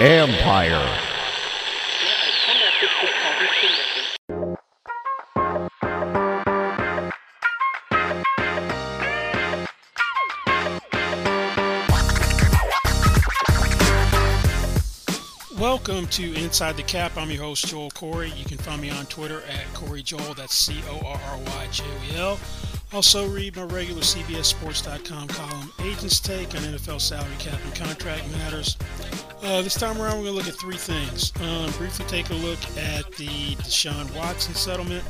Empire. Welcome to Inside the Cap. I'm your host, Joel Corry. You can find me on Twitter at CorryJoel. That's CorryJoel. Also, read my regular CBSSports.com column, Agent's Take, on NFL salary cap and contract matters. This time around, we're going to look at three things. Briefly take a look at the Deshaun Watson settlement,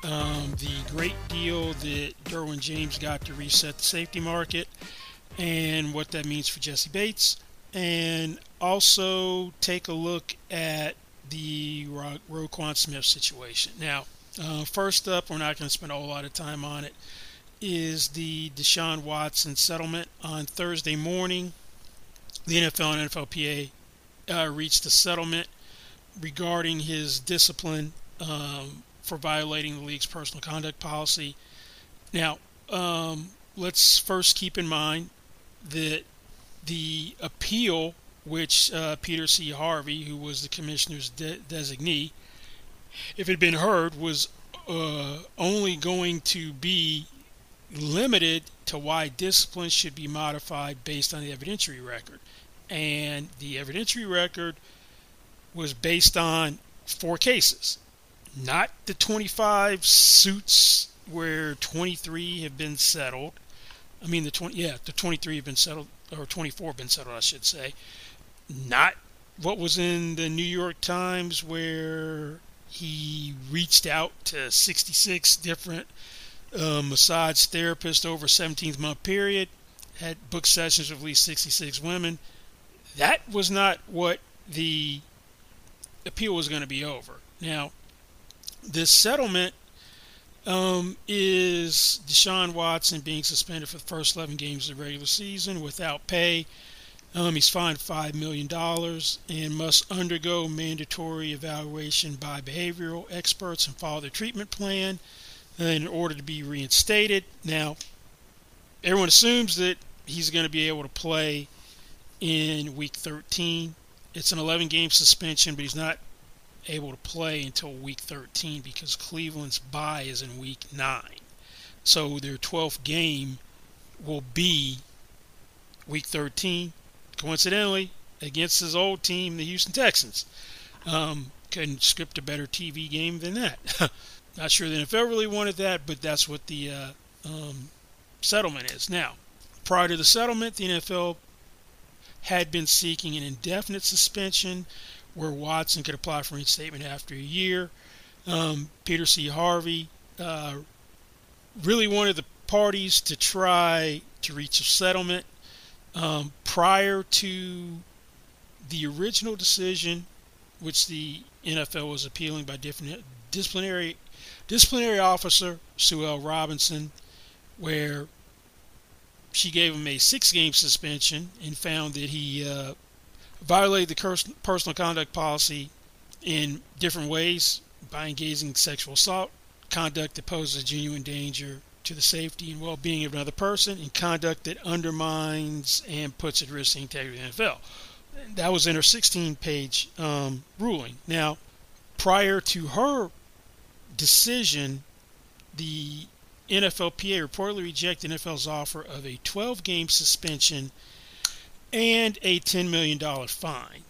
the great deal that Derwin James got to reset the safety market, and what that means for Jesse Bates. And also take a look at the Roquan Smith situation. Now, first up, we're not going to spend a whole lot of time on it, is the Deshaun Watson settlement. On Thursday morning, the NFL and NFLPA reached a settlement regarding his discipline for violating the league's personal conduct policy. Now, let's first keep in mind that the appeal, which Peter C. Harvey, who was the commissioner's designee, if it had been heard, was only going to be limited to why discipline should be modified based on the evidentiary record. And the evidentiary record was based on four cases, not the 25 suits where 23 have been settled. I mean, the 23 have been settled, or 24 have been settled, I should say. Not what was in the New York Times where he reached out to 66 different massage therapists over a 17-month period, had booked sessions with at least 66 women. That was not what the appeal was going to be over. Now, this settlement is Deshaun Watson being suspended for the first 11 games of the regular season without pay. He's fined $5 million and must undergo mandatory evaluation by behavioral experts and follow their treatment plan in order to be reinstated. Now, everyone assumes that he's going to be able to play in Week 13. It's an 11-game suspension, but he's not able to play until Week 13 because Cleveland's bye is in Week 9. So their 12th game will be Week 13. Coincidentally, against his old team, the Houston Texans. Couldn't script a better TV game than that. Not sure the NFL really wanted that, but that's what the settlement is. Now, prior to the settlement, the NFL had been seeking an indefinite suspension where Watson could apply for reinstatement after a year. Peter C. Harvey really wanted the parties to try to reach a settlement. Prior to the original decision, which the NFL was appealing by disciplinary officer Sue L. Robinson, where she gave him a 6-game suspension and found that he violated the personal conduct policy in different ways by engaging in sexual assault, conduct that poses a genuine danger to the safety and well-being of another person, and conduct that undermines and puts at risk the integrity of the NFL. That was in her 16-page ruling. Now, prior to her decision, the NFLPA reportedly rejected NFL's offer of a 12-game suspension and a $10 million fine.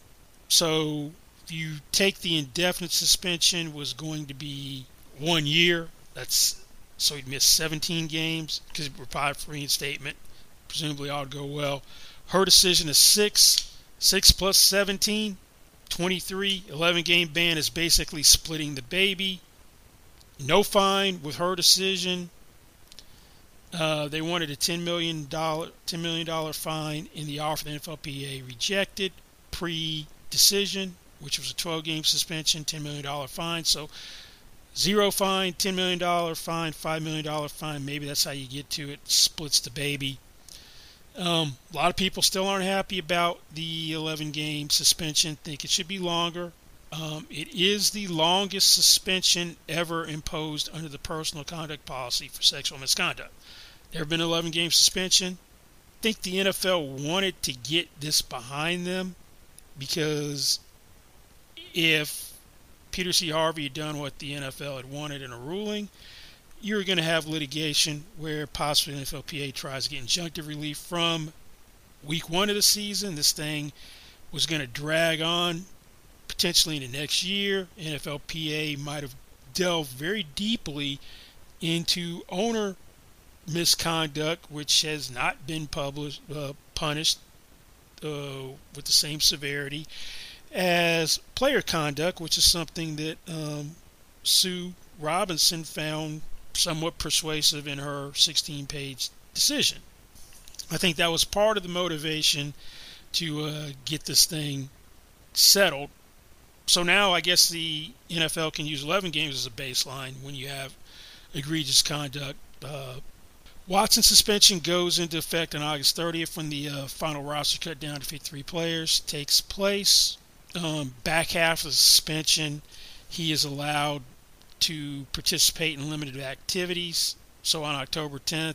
So, if you take the indefinite suspension, was going to be 1 year. So he'd miss 17 games because he applied for reinstatement. Presumably all would go well. Her decision is 6 plus 17, 23. 11-game ban is basically splitting the baby. No fine with her decision. They wanted a $10 million fine in the offer. The NFLPA rejected pre-decision, which was a 12-game suspension, $10 million fine. So zero fine, $10 million fine, $5 million fine. Maybe that's how you get to it. Splits the baby. A lot of people still aren't happy about the 11-game suspension, think it should be longer. It is the longest suspension ever imposed under the personal conduct policy for sexual misconduct. There have been 11-game suspension. I think the NFL wanted to get this behind them because if Peter C. Harvey had done what the NFL had wanted in a ruling, you're going to have litigation where possibly the NFLPA tries to get injunctive relief from week one of the season. This thing was going to drag on potentially into next year. NFLPA might have delved very deeply into owner misconduct, which has not been punished with the same severity as player conduct, which is something that Sue Robinson found somewhat persuasive in her 16-page decision. I think that was part of the motivation to get this thing settled. So now I guess the NFL can use 11 games as a baseline when you have egregious conduct. Watson's suspension goes into effect on August 30th when the final roster cut down to 53 players takes place. Back half of the suspension, he is allowed to participate in limited activities. So on October 10th,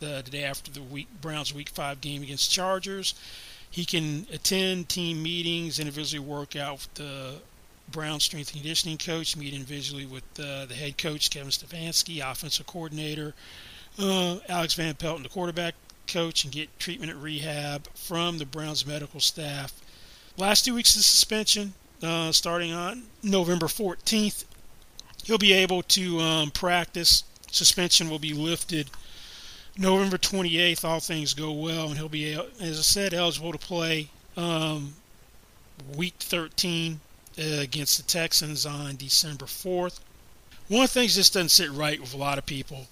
the day after the Browns' Week 5 game against Chargers, he can attend team meetings, individually work out with the Browns' strength and conditioning coach, meet individually with the head coach, Kevin Stefanski, offensive coordinator, Alex Van Pelt, the quarterback coach, and get treatment at rehab from the Browns' medical staff. Last 2 weeks of suspension, starting on November 14th, he'll be able to practice. Suspension will be lifted November 28th, all things go well, and he'll be, as I said, eligible to play Week 13 against the Texans on December 4th. One of the things this doesn't sit right with a lot of people,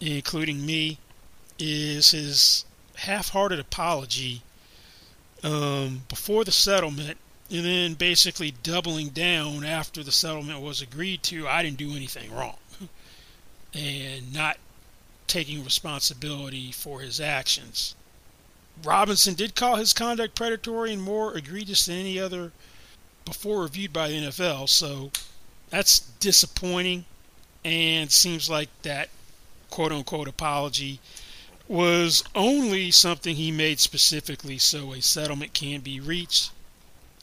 including me, is his half-hearted apology before the settlement, and then basically doubling down after the settlement was agreed to. I didn't do anything wrong, and not taking responsibility for his actions. Robinson did call his conduct predatory and more egregious than any other before reviewed by the NFL, so that's disappointing, and seems like that quote-unquote apology was only something he made specifically so a settlement can be reached.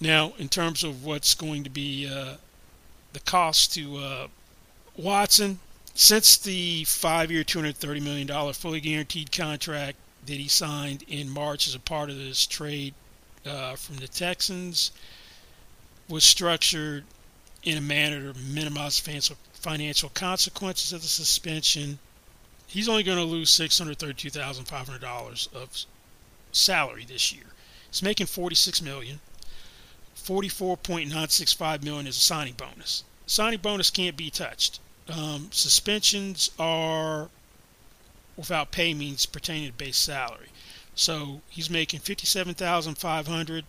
Now, in terms of what's going to be the cost to Watson, since the 5-year, $230 million fully guaranteed contract that he signed in March as a part of this trade from the Texans was structured in a manner to minimize financial consequences of the suspension, he's only going to lose $632,500 of salary this year. He's making $46 million. $44.965 million is a signing bonus. Signing bonus can't be touched. Suspensions are without pay means pertaining to base salary. So he's making $57,500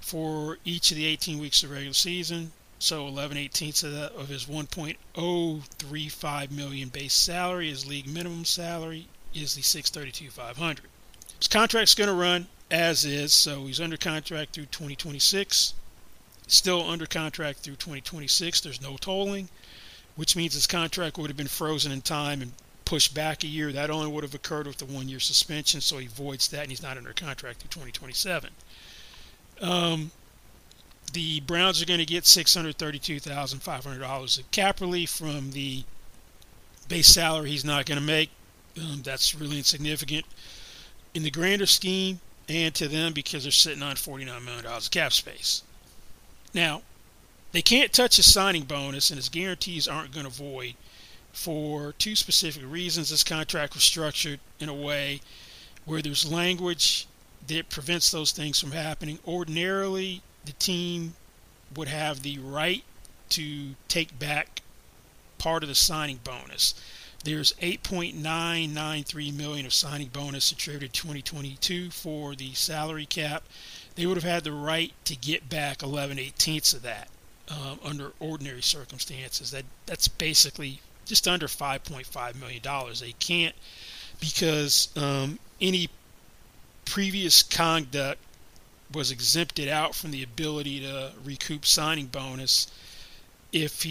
for each of the 18 weeks of the regular season. So 11/18 of his $1.035 million base salary. His league minimum salary is the $632,500. His contract's going to run as is, so he's under contract through 2026. Still under contract through 2026. There's no tolling, which means his contract would have been frozen in time and pushed back a year. That only would have occurred with the 1-year suspension, so he voids that, and he's not under contract through 2027. The Browns are going to get $632,500 of cap relief from the base salary he's not going to make. That's really insignificant in the grander scheme and to them because they're sitting on $49 million of cap space. Now, they can't touch his signing bonus, and his guarantees aren't going to void for two specific reasons. This contract was structured in a way where there's language that prevents those things from happening. Ordinarily, the team would have the right to take back part of the signing bonus. There's $8.993 million of signing bonus attributed to 2022 for the salary cap. They would have had the right to get back 11/18 of that under ordinary circumstances. That's basically just under $5.5 million. They can't because any previous conduct was exempted out from the ability to recoup signing bonus if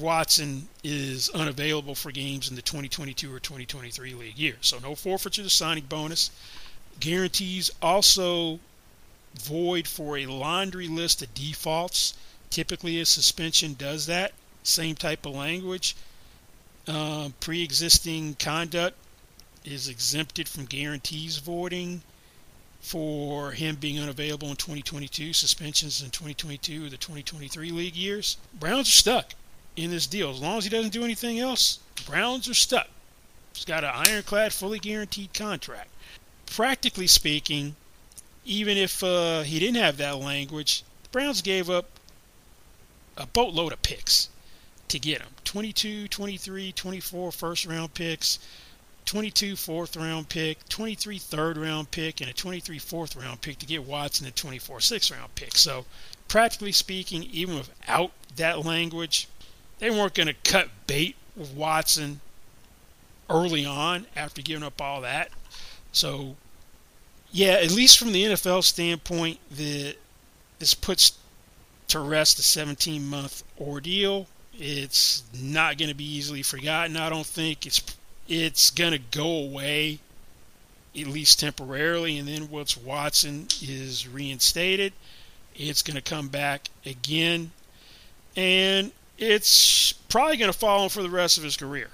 Watson is unavailable for games in the 2022 or 2023 league year. So no forfeiture to signing bonus. Guarantees also void for a laundry list of defaults. Typically a suspension does that. Same type of language. Pre-existing conduct is exempted from guarantees voiding for him being unavailable in 2022, suspensions in 2022 or the 2023 league years. Browns are stuck in this deal. As long as he doesn't do anything else, Browns are stuck. He's got an ironclad, fully guaranteed contract. Practically speaking, even if he didn't have that language, the Browns gave up a boatload of picks to get him. 22, 23, 24 first-round picks, 22 fourth-round pick, 23 third-round pick, and a 23 fourth-round pick to get Watson and 24 sixth-round pick. So, practically speaking, even without that language, they weren't going to cut bait with Watson early on after giving up all that. So, yeah, at least from the NFL standpoint, this puts to rest the 17-month ordeal. It's not going to be easily forgotten. I don't think it's going to go away, at least temporarily, and then once Watson is reinstated, it's going to come back again, and it's probably going to follow him for the rest of his career,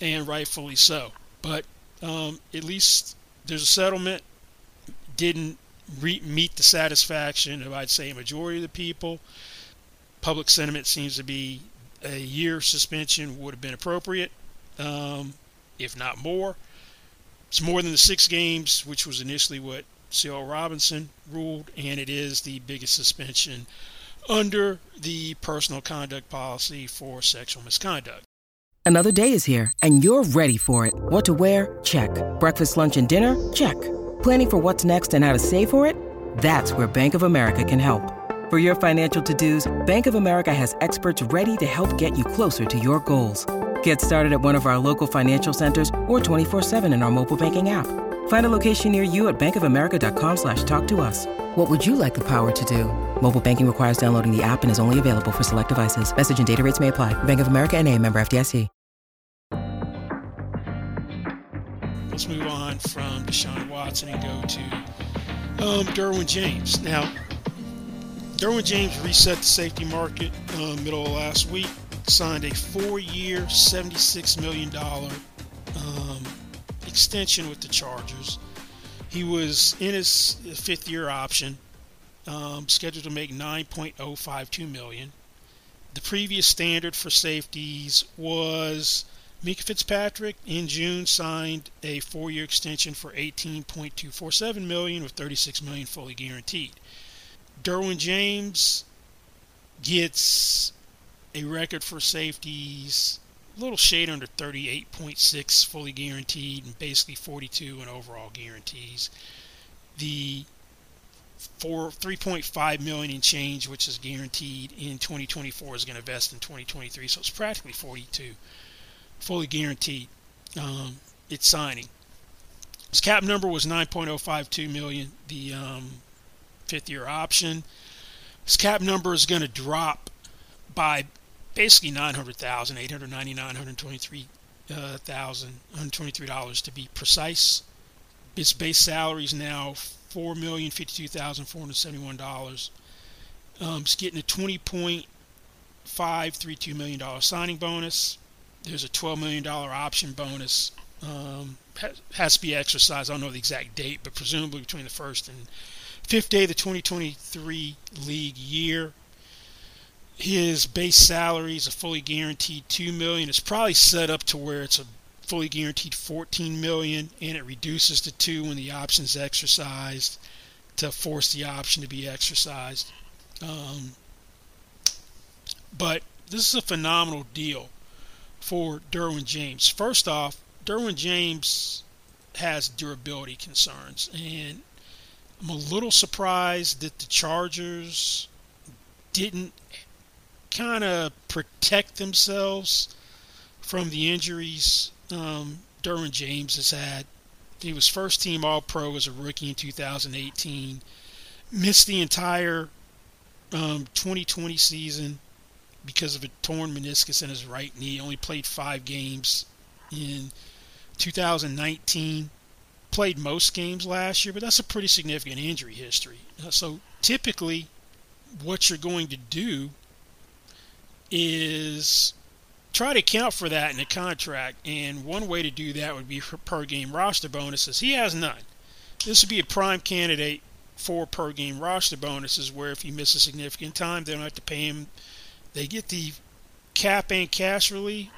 and rightfully so. But at least there's a settlement. Didn't meet the satisfaction of, I'd say, a majority of the people. Public sentiment seems to be a year suspension would have been appropriate. If not more. It's more than the 6 games, which was initially what Sue L. Robinson ruled, and it is the biggest suspension under the personal conduct policy for sexual misconduct. Another day is here, and you're ready for it. What to wear? Check. Breakfast, lunch, and dinner? Check. Planning for what's next and how to save for it? That's where Bank of America can help. For your financial to-dos, Bank of America has experts ready to help get you closer to your goals. Get started at one of our local financial centers or 24/7 in our mobile banking app. Find a location near you at bankofamerica.com/talktous. What would you like the power to do? Mobile banking requires downloading the app and is only available for select devices. Message and data rates may apply. Bank of America NA, member FDIC. Let's move on from Deshaun Watson and go to Derwin James. Now, Derwin James reset the safety market middle of last week. Signed a 4-year, $76 million extension with the Chargers. He was in his 5th-year option, scheduled to make $9.052 million. The previous standard for safeties was Minkah Fitzpatrick in June signed a 4-year extension for $18.247 million with $36 million fully guaranteed. Derwin James gets a record for safeties, a little shade under 38.6 fully guaranteed and basically 42 in overall guarantees. The $3.5 million in change, which is guaranteed in 2024, is going to vest in 2023, so it's practically 42 fully guaranteed. It's signing. His cap number was $9.052 million, the 5th-year option. His cap number is going to drop by basically $900,000, $899,000, $123 to be precise. His base salary is now $4,052,471. It's getting a $20.532 million signing bonus. There's a $12 million option bonus. Has to be exercised. I don't know the exact date, but presumably between the 1st and 5th day of the 2023 league year. His base salary is a fully guaranteed $2 million. It's probably set up to where it's a fully guaranteed $14 million, and it reduces to $2 when the option's exercised to force the option to be exercised. But this is a phenomenal deal for Derwin James. First off, Derwin James has durability concerns, and I'm a little surprised that the Chargers didn't kind of protect themselves from the injuries Derwin James has had. He was first-team All-Pro as a rookie in 2018, missed the entire 2020 season because of a torn meniscus in his right knee, only played 5 games in 2019, played most games last year, but that's a pretty significant injury history. So typically what you're going to do is try to account for that in a contract, and one way to do that would be for per-game roster bonuses. He has none. This would be a prime candidate for per-game roster bonuses, where if you miss a significant time, they don't have to pay him. They get the cap and cash relief.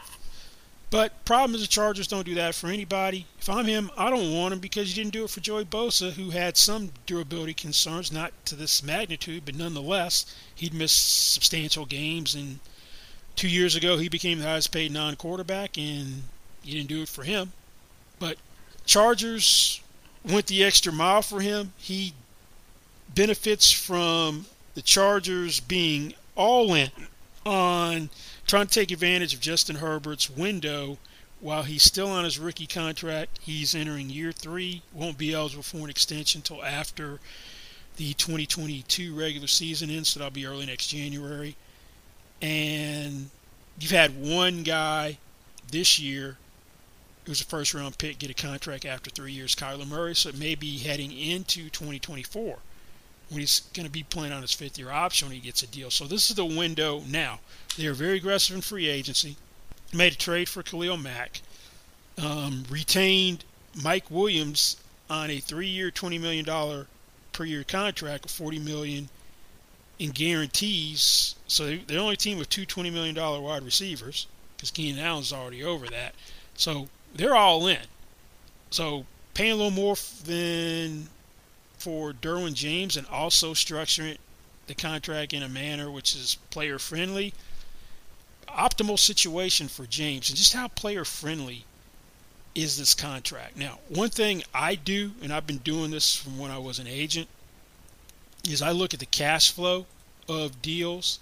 But problem is the Chargers don't do that for anybody. If I'm him, I don't want him, because you didn't do it for Joey Bosa, who had some durability concerns, not to this magnitude, but nonetheless, he'd missed substantial games. And 2 years ago, he became the highest-paid non-quarterback, and you didn't do it for him. But Chargers went the extra mile for him. He benefits from the Chargers being all in on trying to take advantage of Justin Herbert's window while he's still on his rookie contract. He's entering year 3, won't be eligible for an extension until after the 2022 regular season ends, so that'll be early next January. And you've had one guy this year who was a first-round pick get a contract after 3 years, Kyler Murray, so it may be heading into 2024. When he's going to be playing on his 5th-year option when he gets a deal. So this is the window now. They are very aggressive in free agency. Made a trade for Khalil Mack. Retained Mike Williams on a 3-year, $20 million per year contract with $40 million in guarantees. So they're the only team with two $20 million wide receivers, because Keenan Allen's already over that. So they're all in. So paying a little more than for Derwin James, and also structuring the contract in a manner which is player-friendly. Optimal situation for James, and just how player-friendly is this contract. Now, one thing I do, and I've been doing this from when I was an agent, is I look at the cash flow of deals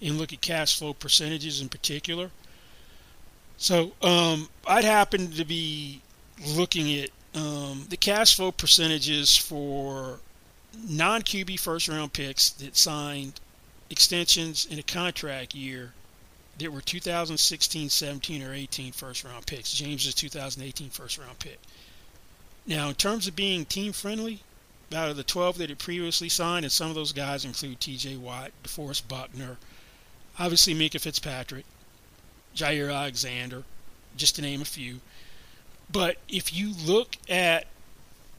and look at cash flow percentages in particular. So I'd happen to be looking at the cash flow percentages for non-QB first-round picks that signed extensions in a contract year that were 2016, 17, or 18 first-round picks. James is 2018 first-round pick. Now, in terms of being team-friendly, out of the 12 that had previously signed, and some of those guys include T.J. Watt, DeForest Buckner, obviously Minkah Fitzpatrick, Jair Alexander, just to name a few. But if you look at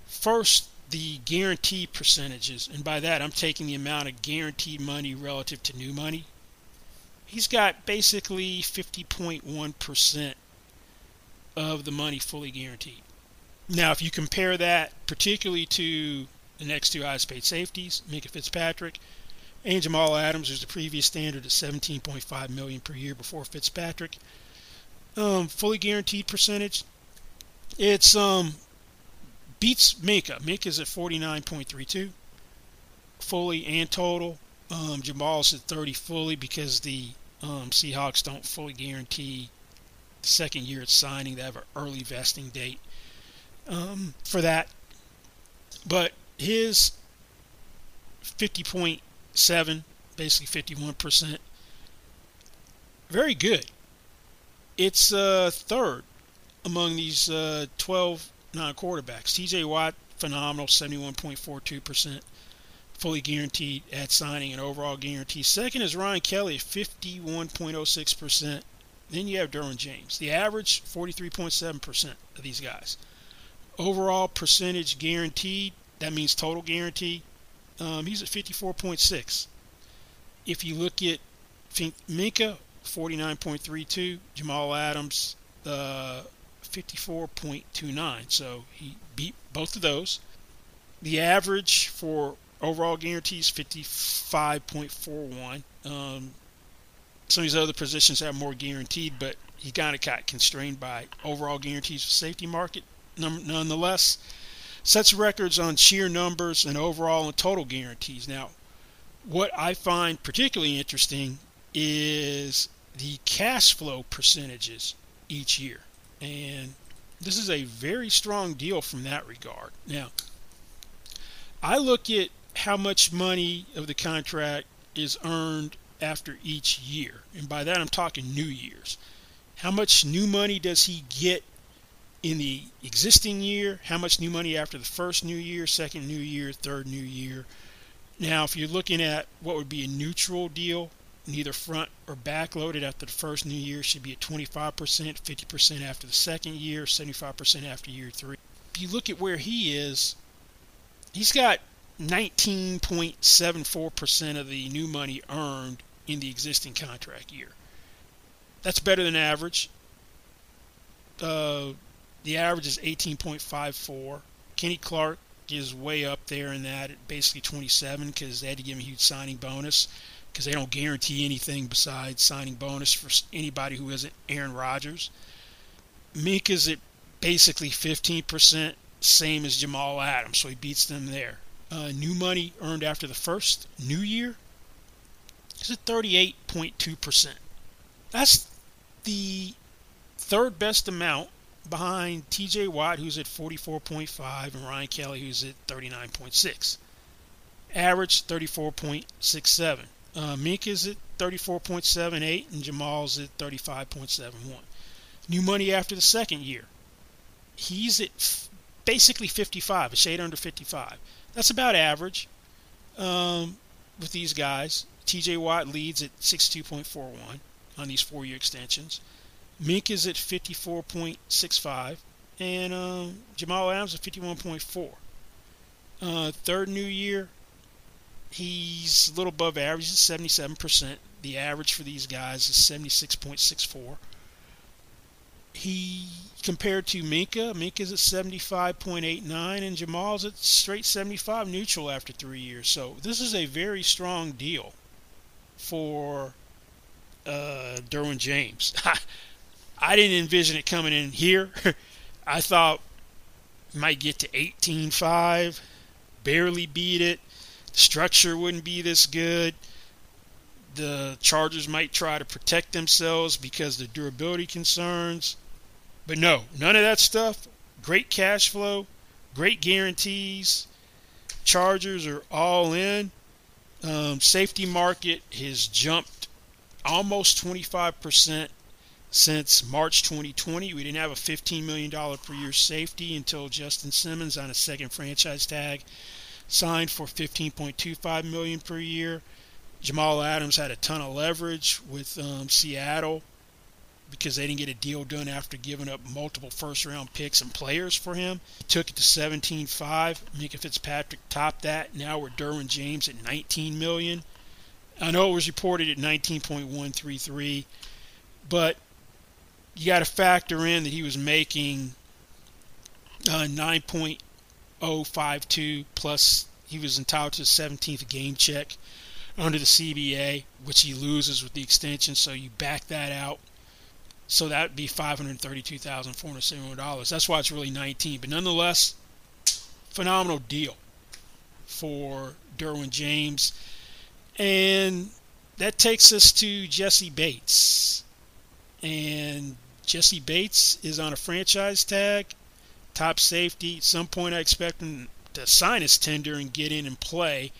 first the guarantee percentages, and by that I'm taking the amount of guaranteed money relative to new money, he's got basically 50.1% of the money fully guaranteed. Now, if you compare that particularly to the next two highest paid safeties, Minkah Fitzpatrick and Jamal Adams, who's the previous standard at $17.5 million per year before Fitzpatrick, fully guaranteed percentage, it's beats Minkah. Minkah's at 49.32 fully and total. Jamal's at 30 fully, because the Seahawks don't fully guarantee the second year at signing. They have an early vesting date for that. But his 50.7, basically 51%, very good. It's third among these 12 non-quarterbacks. T.J. Watt, phenomenal, 71.42% fully guaranteed at signing and overall guarantee. Second is Ryan Kelly at 51.06%. Then you have Derwin James. The average, 43.7% of these guys. Overall percentage guaranteed, that means total guarantee, he's at 54.6. If you look at Minkah, 49.32. Jamal Adams, 54.29, so he beat both of those. The average for overall guarantees 55.41. Some of these other positions have more guaranteed, but he kind of got constrained by overall guarantees for safety market. Nonetheless, sets records on sheer numbers and overall and total guarantees. Now, what I find particularly interesting is the cash flow percentages each year. And this is a very strong deal from that regard. Now, I look at how much money of the contract is earned after each year. And by that, I'm talking new years. How much new money does he get in the existing year? How much new money after the first new year, second new year, third new year? Now, if you're looking at what would be a neutral deal, neither front or back loaded after the first new year, should be at 25%, 50% after the second year, 75% after year three. If you look at where he is, he's got 19.74% of the new money earned in the existing contract year. That's better than average. The average is 18.54. Kenny Clark is way up there in that, at basically 27, because they had to give him a huge signing bonus, because they don't guarantee anything besides signing bonus for anybody who isn't Aaron Rodgers. Minkah's at basically 15%, same as Jamal Adams, so he beats them there. New money earned after the first new year is at 38.2%. That's the third best amount behind T.J. Watt, who's at 44.5, and Ryan Kelly, who's at 39.6. Average, 34.67. Minkah's at 34.78, and Jamal's at 35.71. New money after the second year, he's at basically 55, a shade under 55. That's about average with these guys. T.J. Watt leads at 62.41 on these four-year extensions. Minkah's at 54.65, and Jamal Adams at 51.4. Third new year, he's a little above average, he's 77%. The average for these guys is 76.64. He, compared to Minkah's at 75.89, and Jamal's at straight 75 neutral after 3 years. So this is a very strong deal for Derwin James. I didn't envision it coming in here. I thought it might get to 18.5, barely beat it. The structure wouldn't be this good. The Chargers might try to protect themselves because of the durability concerns. But no, none of that stuff. Great cash flow, great guarantees. Chargers are all in. Safety market has jumped almost 25%. Since March 2020, we didn't have a $15 million per year safety until Justin Simmons on a second franchise tag signed for $15.25 million per year. Jamal Adams had a ton of leverage with Seattle because they didn't get a deal done after giving up multiple first-round picks and players for him. He took it to 17.5. Minkah Fitzpatrick topped that. Now we're Derwin James at $19 million. I know it was reported at 19.133, but you got to factor in that he was making 9.052, plus he was entitled to a 17th game check under the CBA, which he loses with the extension, so you back that out. So that would be $532,471. That's why it's really 19. But nonetheless, phenomenal deal for Derwin James. And that takes us to Jesse Bates. And Jesse Bates is on a franchise tag, top safety. At some point I expect him to sign his tender and get in and play.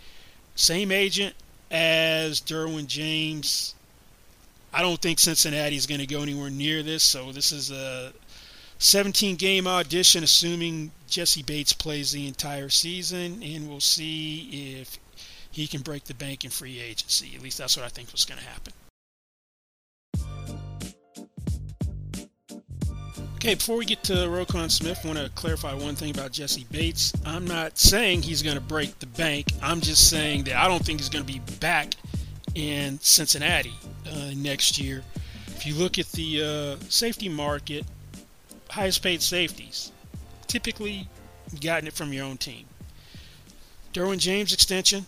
Same agent as Derwin James. I don't think Cincinnati's going to go anywhere near this, so this is a 17-game audition, assuming Jesse Bates plays the entire season, and we'll see if he can break the bank in free agency. At least that's what I think was going to happen. Okay, before we get to Roquan Smith, I want to clarify one thing about Jesse Bates. I'm not saying he's going to break the bank. I'm just saying that I don't think he's going to be back in Cincinnati next year. If you look at the safety market, highest paid safeties, typically gotten it from your own team. Derwin James extension,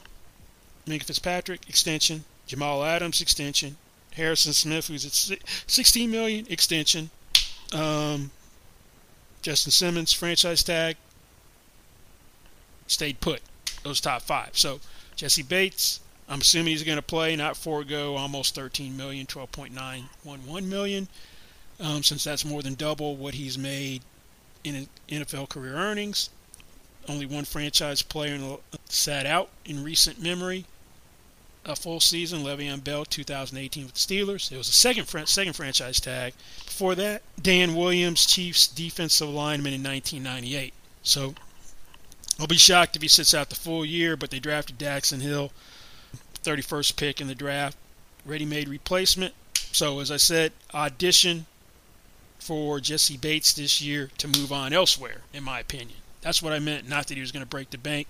Minkah Fitzpatrick extension, Jamal Adams extension, Harrison Smith, who's at $16 million extension. Justin Simmons, franchise tag, stayed put. Those top five. So Jesse Bates, I'm assuming he's going to play, not forego almost $13 million, $12.911 million, since that's more than double what he's made in NFL career earnings. Only one franchise player sat out in recent memory. A full season, Le'Veon Bell, 2018 with the Steelers. It was a second franchise tag. Before that, Dan Williams, Chiefs defensive lineman in 1998. So I'll be shocked if he sits out the full year, but they drafted Daxton Hill, 31st pick in the draft, ready-made replacement. So as I said, audition for Jesse Bates this year to move on elsewhere, in my opinion. That's what I meant, not that he was going to break the bank.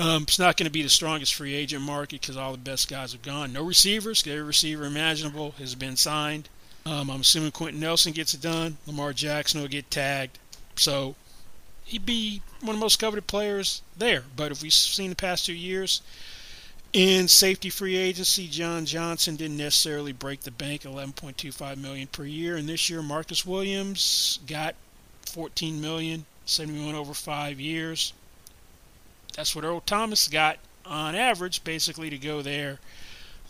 It's not going to be the strongest free agent market because all the best guys are gone. No receivers, every receiver imaginable has been signed. I'm assuming Quentin Nelson gets it done. Lamar Jackson will get tagged. So he'd be one of the most coveted players there. But if we've seen the past 2 years, in safety free agency, John Johnson didn't necessarily break the bank, $11.25 million per year. And this year, Marcus Williams got $14 million, $71 over 5 years. That's what Earl Thomas got on average, basically, to go there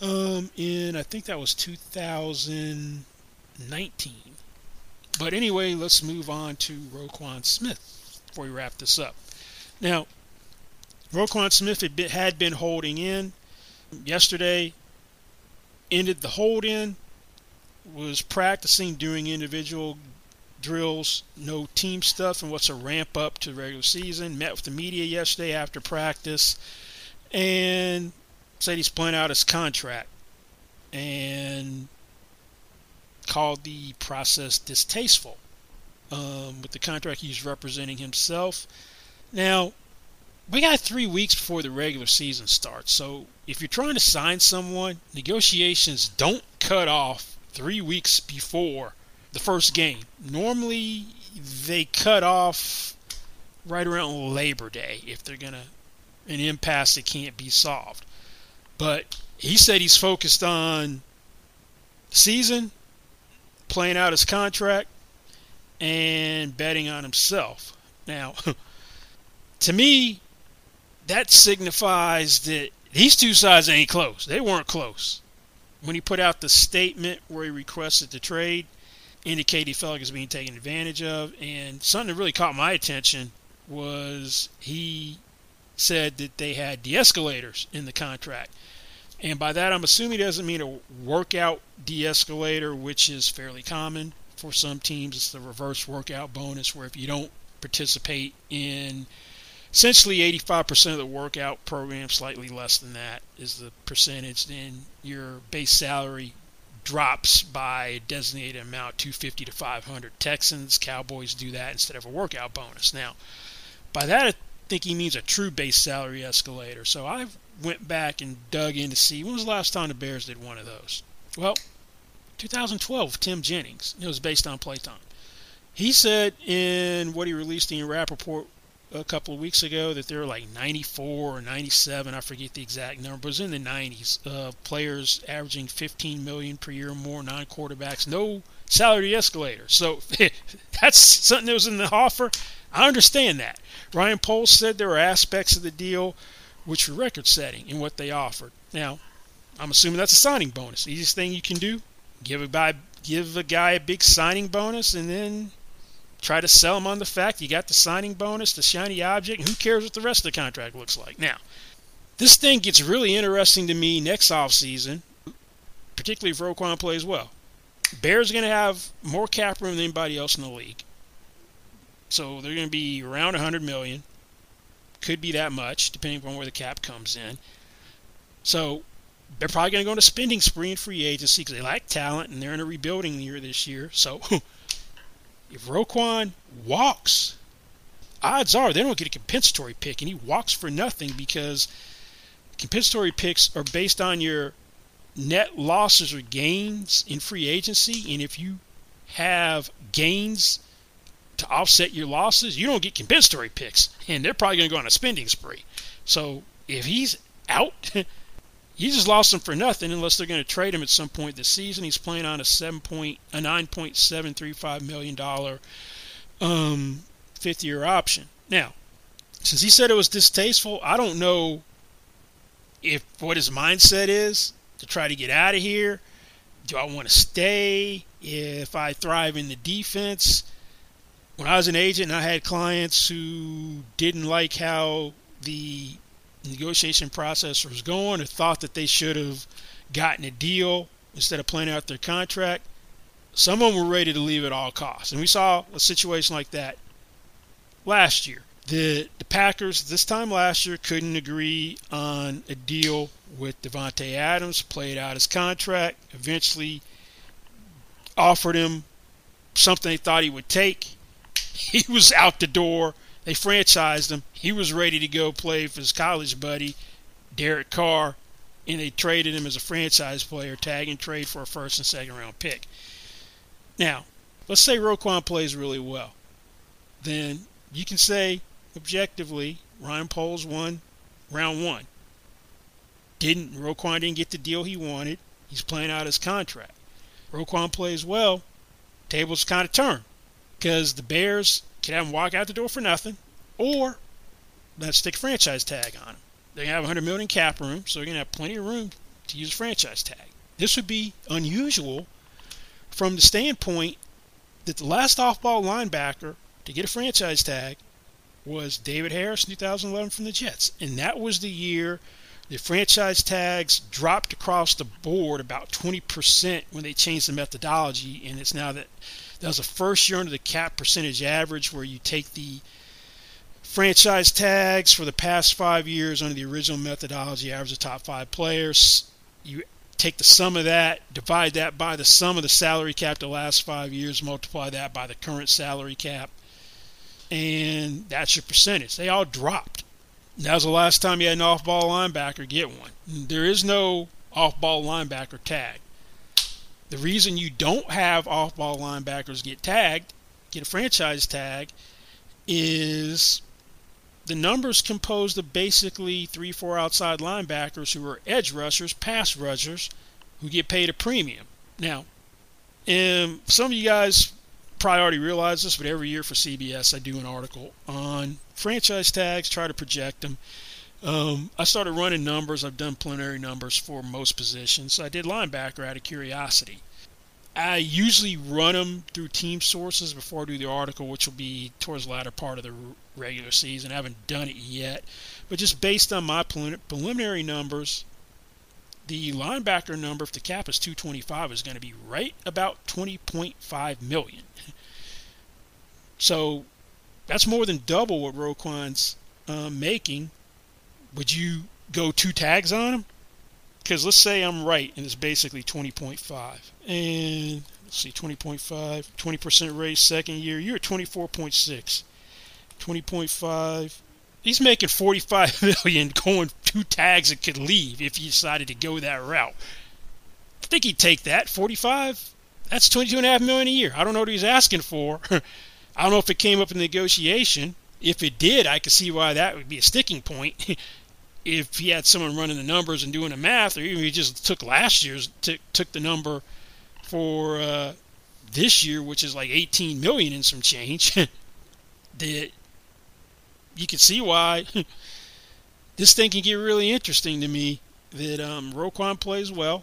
in, I think that was 2019. But anyway, let's move on to Roquan Smith before we wrap this up. Now, Roquan Smith had been holding in. Yesterday, ended the hold-in, was practicing doing individual drills, no team stuff, and what's a ramp up to the regular season. Met with the media yesterday after practice and said he's playing out his contract and called the process distasteful with the contract he's representing himself. Now, we got 3 weeks before the regular season starts, so if you're trying to sign someone, negotiations don't cut off 3 weeks before the first game. Normally, they cut off right around Labor Day if they're going to an impasse that can't be solved. But he said he's focused on season, playing out his contract, and betting on himself. Now, to me, that signifies that these two sides ain't close. They weren't close. When he put out the statement where he requested the trade, indicated he felt like he was being taken advantage of. And something that really caught my attention was he said that they had de-escalators in the contract. And by that, I'm assuming he doesn't mean a workout de-escalator, which is fairly common for some teams. It's the reverse workout bonus, where if you don't participate in essentially 85% of the workout program, slightly less than that is the percentage, then your base salary drops by a designated amount, $250 to $500. Texans, Cowboys do that instead of a workout bonus. Now, by that, I think he means a true base salary escalator. So I went back and dug in to see, when was the last time the Bears did one of those? Well, 2012, Tim Jennings. It was based on playtime. He said in what he released in Rappaport a couple of weeks ago that there were like 94 or 97, I forget the exact number, but it was in the 90s, players averaging $15 million per year or more, non-quarterbacks, no salary escalator. So that's something that was in the offer. I understand that. Ryan Poles said there were aspects of the deal which were record-setting in what they offered. Now, I'm assuming that's a signing bonus. The easiest thing you can do, give a guy a big signing bonus and then try to sell them on the fact you got the signing bonus, the shiny object, and who cares what the rest of the contract looks like. Now, this thing gets really interesting to me next offseason, particularly if Roquan plays well. Bears are going to have more cap room than anybody else in the league. So they're going to be around $100 million. Could be that much, depending on where the cap comes in. So they're probably going to go on a spending spree in free agency because they lack talent, and they're in a rebuilding year this year. So if Roquan walks, odds are they don't get a compensatory pick, and he walks for nothing because compensatory picks are based on your net losses or gains in free agency, and if you have gains to offset your losses, you don't get compensatory picks, and they're probably going to go on a spending spree. So if he's out, You just lost him for nothing unless they're going to trade him at some point this season. He's playing on a $9.735 million fifth-year option. Now, since he said it was distasteful, I don't know if what his mindset is to try to get out of here. Do I want to stay? If I thrive in the defense? When I was an agent, I had clients who didn't like how the negotiation process was going or thought that they should have gotten a deal instead of playing out their contract. Some of them were ready to leave at all costs. And we saw a situation like that last year. The Packers this time last year couldn't agree on a deal with Devontae Adams, played out his contract, eventually offered him something they thought he would take. He was out the door. They franchised him. He was ready to go play for his college buddy, Derek Carr, and they traded him as a franchise player, tag and trade for a first and second round pick. Now, let's say Roquan plays really well. Then you can say, objectively, Ryan Poles won round one. Roquan didn't get the deal he wanted. He's playing out his contract. Roquan plays well. Tables kind of turn because the Bears can have him walk out the door for nothing, or let's stick a franchise tag on him. They have $100 million in cap room, so they're going to have plenty of room to use a franchise tag. This would be unusual from the standpoint that the last off-ball linebacker to get a franchise tag was David Harris in 2011 from the Jets, and that was the year the franchise tags dropped across the board about 20% when they changed the methodology, and it's now that was the first year under the cap percentage average where you take the franchise tags for the past 5 years under the original methodology, average of top five players. You take the sum of that, divide that by the sum of the salary cap the last 5 years, multiply that by the current salary cap, and that's your percentage. They all dropped. That was the last time you had an off-ball linebacker get one. There is no off-ball linebacker tag. The reason you don't have off-ball linebackers get tagged, get a franchise tag, is the numbers composed of basically 3-4 outside linebackers who are edge rushers, pass rushers, who get paid a premium. Now, some of you guys probably already realize this, but every year for CBS I do an article on franchise tags, try to project them. I started running numbers. I've done preliminary numbers for most positions. I did linebacker out of curiosity. I usually run them through team sources before I do the article, which will be towards the latter part of the regular season. I haven't done it yet. But just based on my preliminary numbers, the linebacker number, if the cap is 225, is going to be right about $20.5 million. So that's more than double what Roquan's making. Would you go two tags on him? Because let's say I'm right, and it's basically 20.5. And let's see, 20.5, 20% raise second year. You're at 24.6. 20.5. He's making $45 million going two tags and could leave if he decided to go that route. I think he'd take that. 45? That's $22.5 million a year. I don't know what he's asking for. I don't know if it came up in negotiation. If it did, I could see why that would be a sticking point. If he had someone running the numbers and doing the math, or even if he just took last year's, took the number for this year, which is like $18 million and some change, that you could see why this thing can get really interesting to me. That Roquan plays well.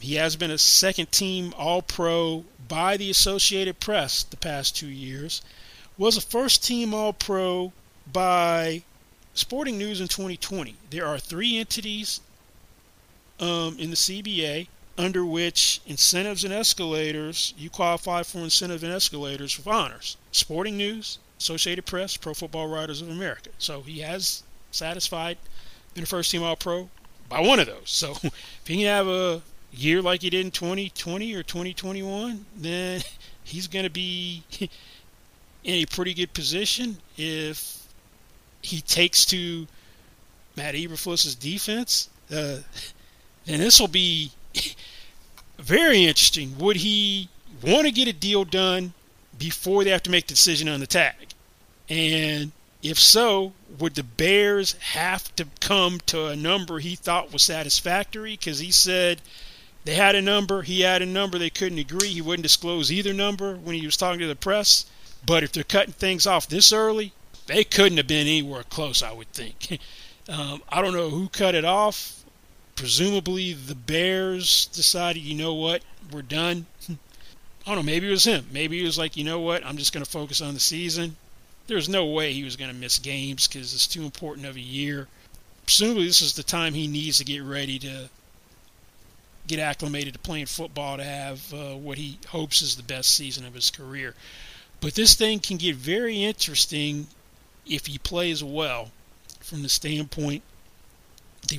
He has been a second-team All-Pro by the Associated Press the past 2 years. Was a first-team All-Pro by Sporting News in 2020. There are three entities in the CBA under which incentives and escalators, you qualify for incentives and escalators with honors. Sporting News, Associated Press, Pro Football Writers of America. So he has satisfied, been a first-team All-Pro by one of those. So if he can have a year like he did in 2020 or 2021, then he's going to be in a pretty good position if he takes to Matt Eberflus's defense. Then this will be very interesting. Would he want to get a deal done before they have to make the decision on the tag? And If so, would the Bears have to come to a number he thought was satisfactory? Because he said they had a number, he had a number, they couldn't agree. He wouldn't disclose either number when he was talking to the press. But if they're cutting things off this early, they couldn't have been anywhere close, I would think. I don't know who cut it off. Presumably the Bears decided, you know what, we're done. I don't know, maybe it was him. Maybe he was like, you know what, I'm just going to focus on the season. There's no way he was going to miss games because it's too important of a year. Presumably this is the time he needs to get ready to get acclimated to playing football, to have what he hopes is the best season of his career. But this thing can get very interesting if he plays well from the standpoint,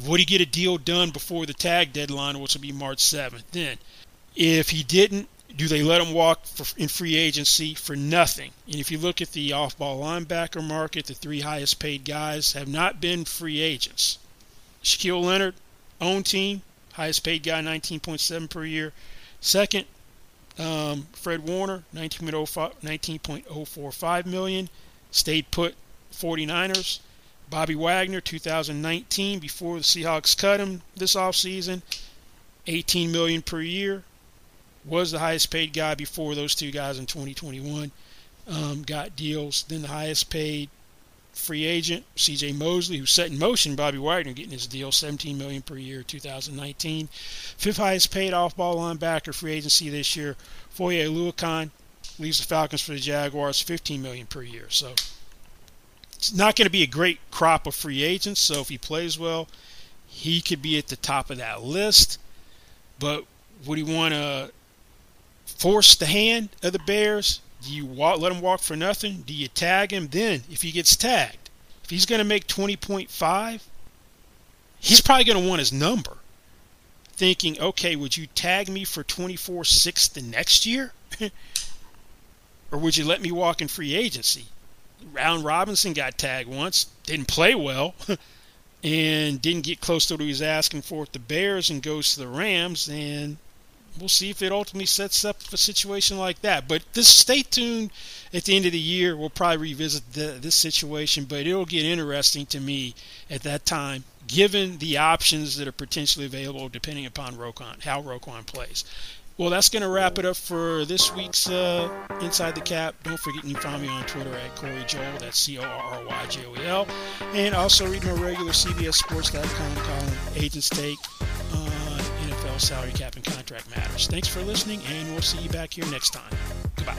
would he get a deal done before the tag deadline, which will be March 7th? Then, if he didn't, do they let him walk in free agency for nothing? And if you look at the off-ball linebacker market, the three highest-paid guys have not been free agents. Shaquille Leonard, own team, highest-paid guy, $19.7 per year. Second, Fred Warner, $19.045 million. Stayed put, 49ers. Bobby Wagner, 2019, before the Seahawks cut him this offseason, $18 million per year. Was the highest-paid guy before those two guys in 2021 got deals. Then the highest-paid free agent, C.J. Mosley, who set in motion Bobby Wagner getting his deal, $17 million per year, 2019. Fifth highest-paid off-ball linebacker free agency this year, Foye Oluokun, leaves the Falcons for the Jaguars, $15 million per year. So it's not going to be a great crop of free agents, so if he plays well, he could be at the top of that list. But would he want to force the hand of the Bears? Do you let him walk for nothing? Do you tag him? Then, if he gets tagged, if he's going to make 20.5, he's probably going to want his number, thinking, okay, would you tag me for 24.6 the next year? Or would you let me walk in free agency? Allen Robinson got tagged once, didn't play well, and didn't get close to what he was asking for at the Bears, and goes to the Rams, and we'll see if it ultimately sets up a situation like that. But this, stay tuned at the end of the year. We'll probably revisit this situation, but it'll get interesting to me at that time, given the options that are potentially available depending upon how Roquan plays. Well, that's going to wrap it up for this week's Inside the Cap. Don't forget you can find me on Twitter at Corey Joel. That's CorryJoel. And also read my regular CBSSports.com column, Agents Take, on NFL salary cap and contract matters. Thanks for listening, and we'll see you back here next time. Goodbye.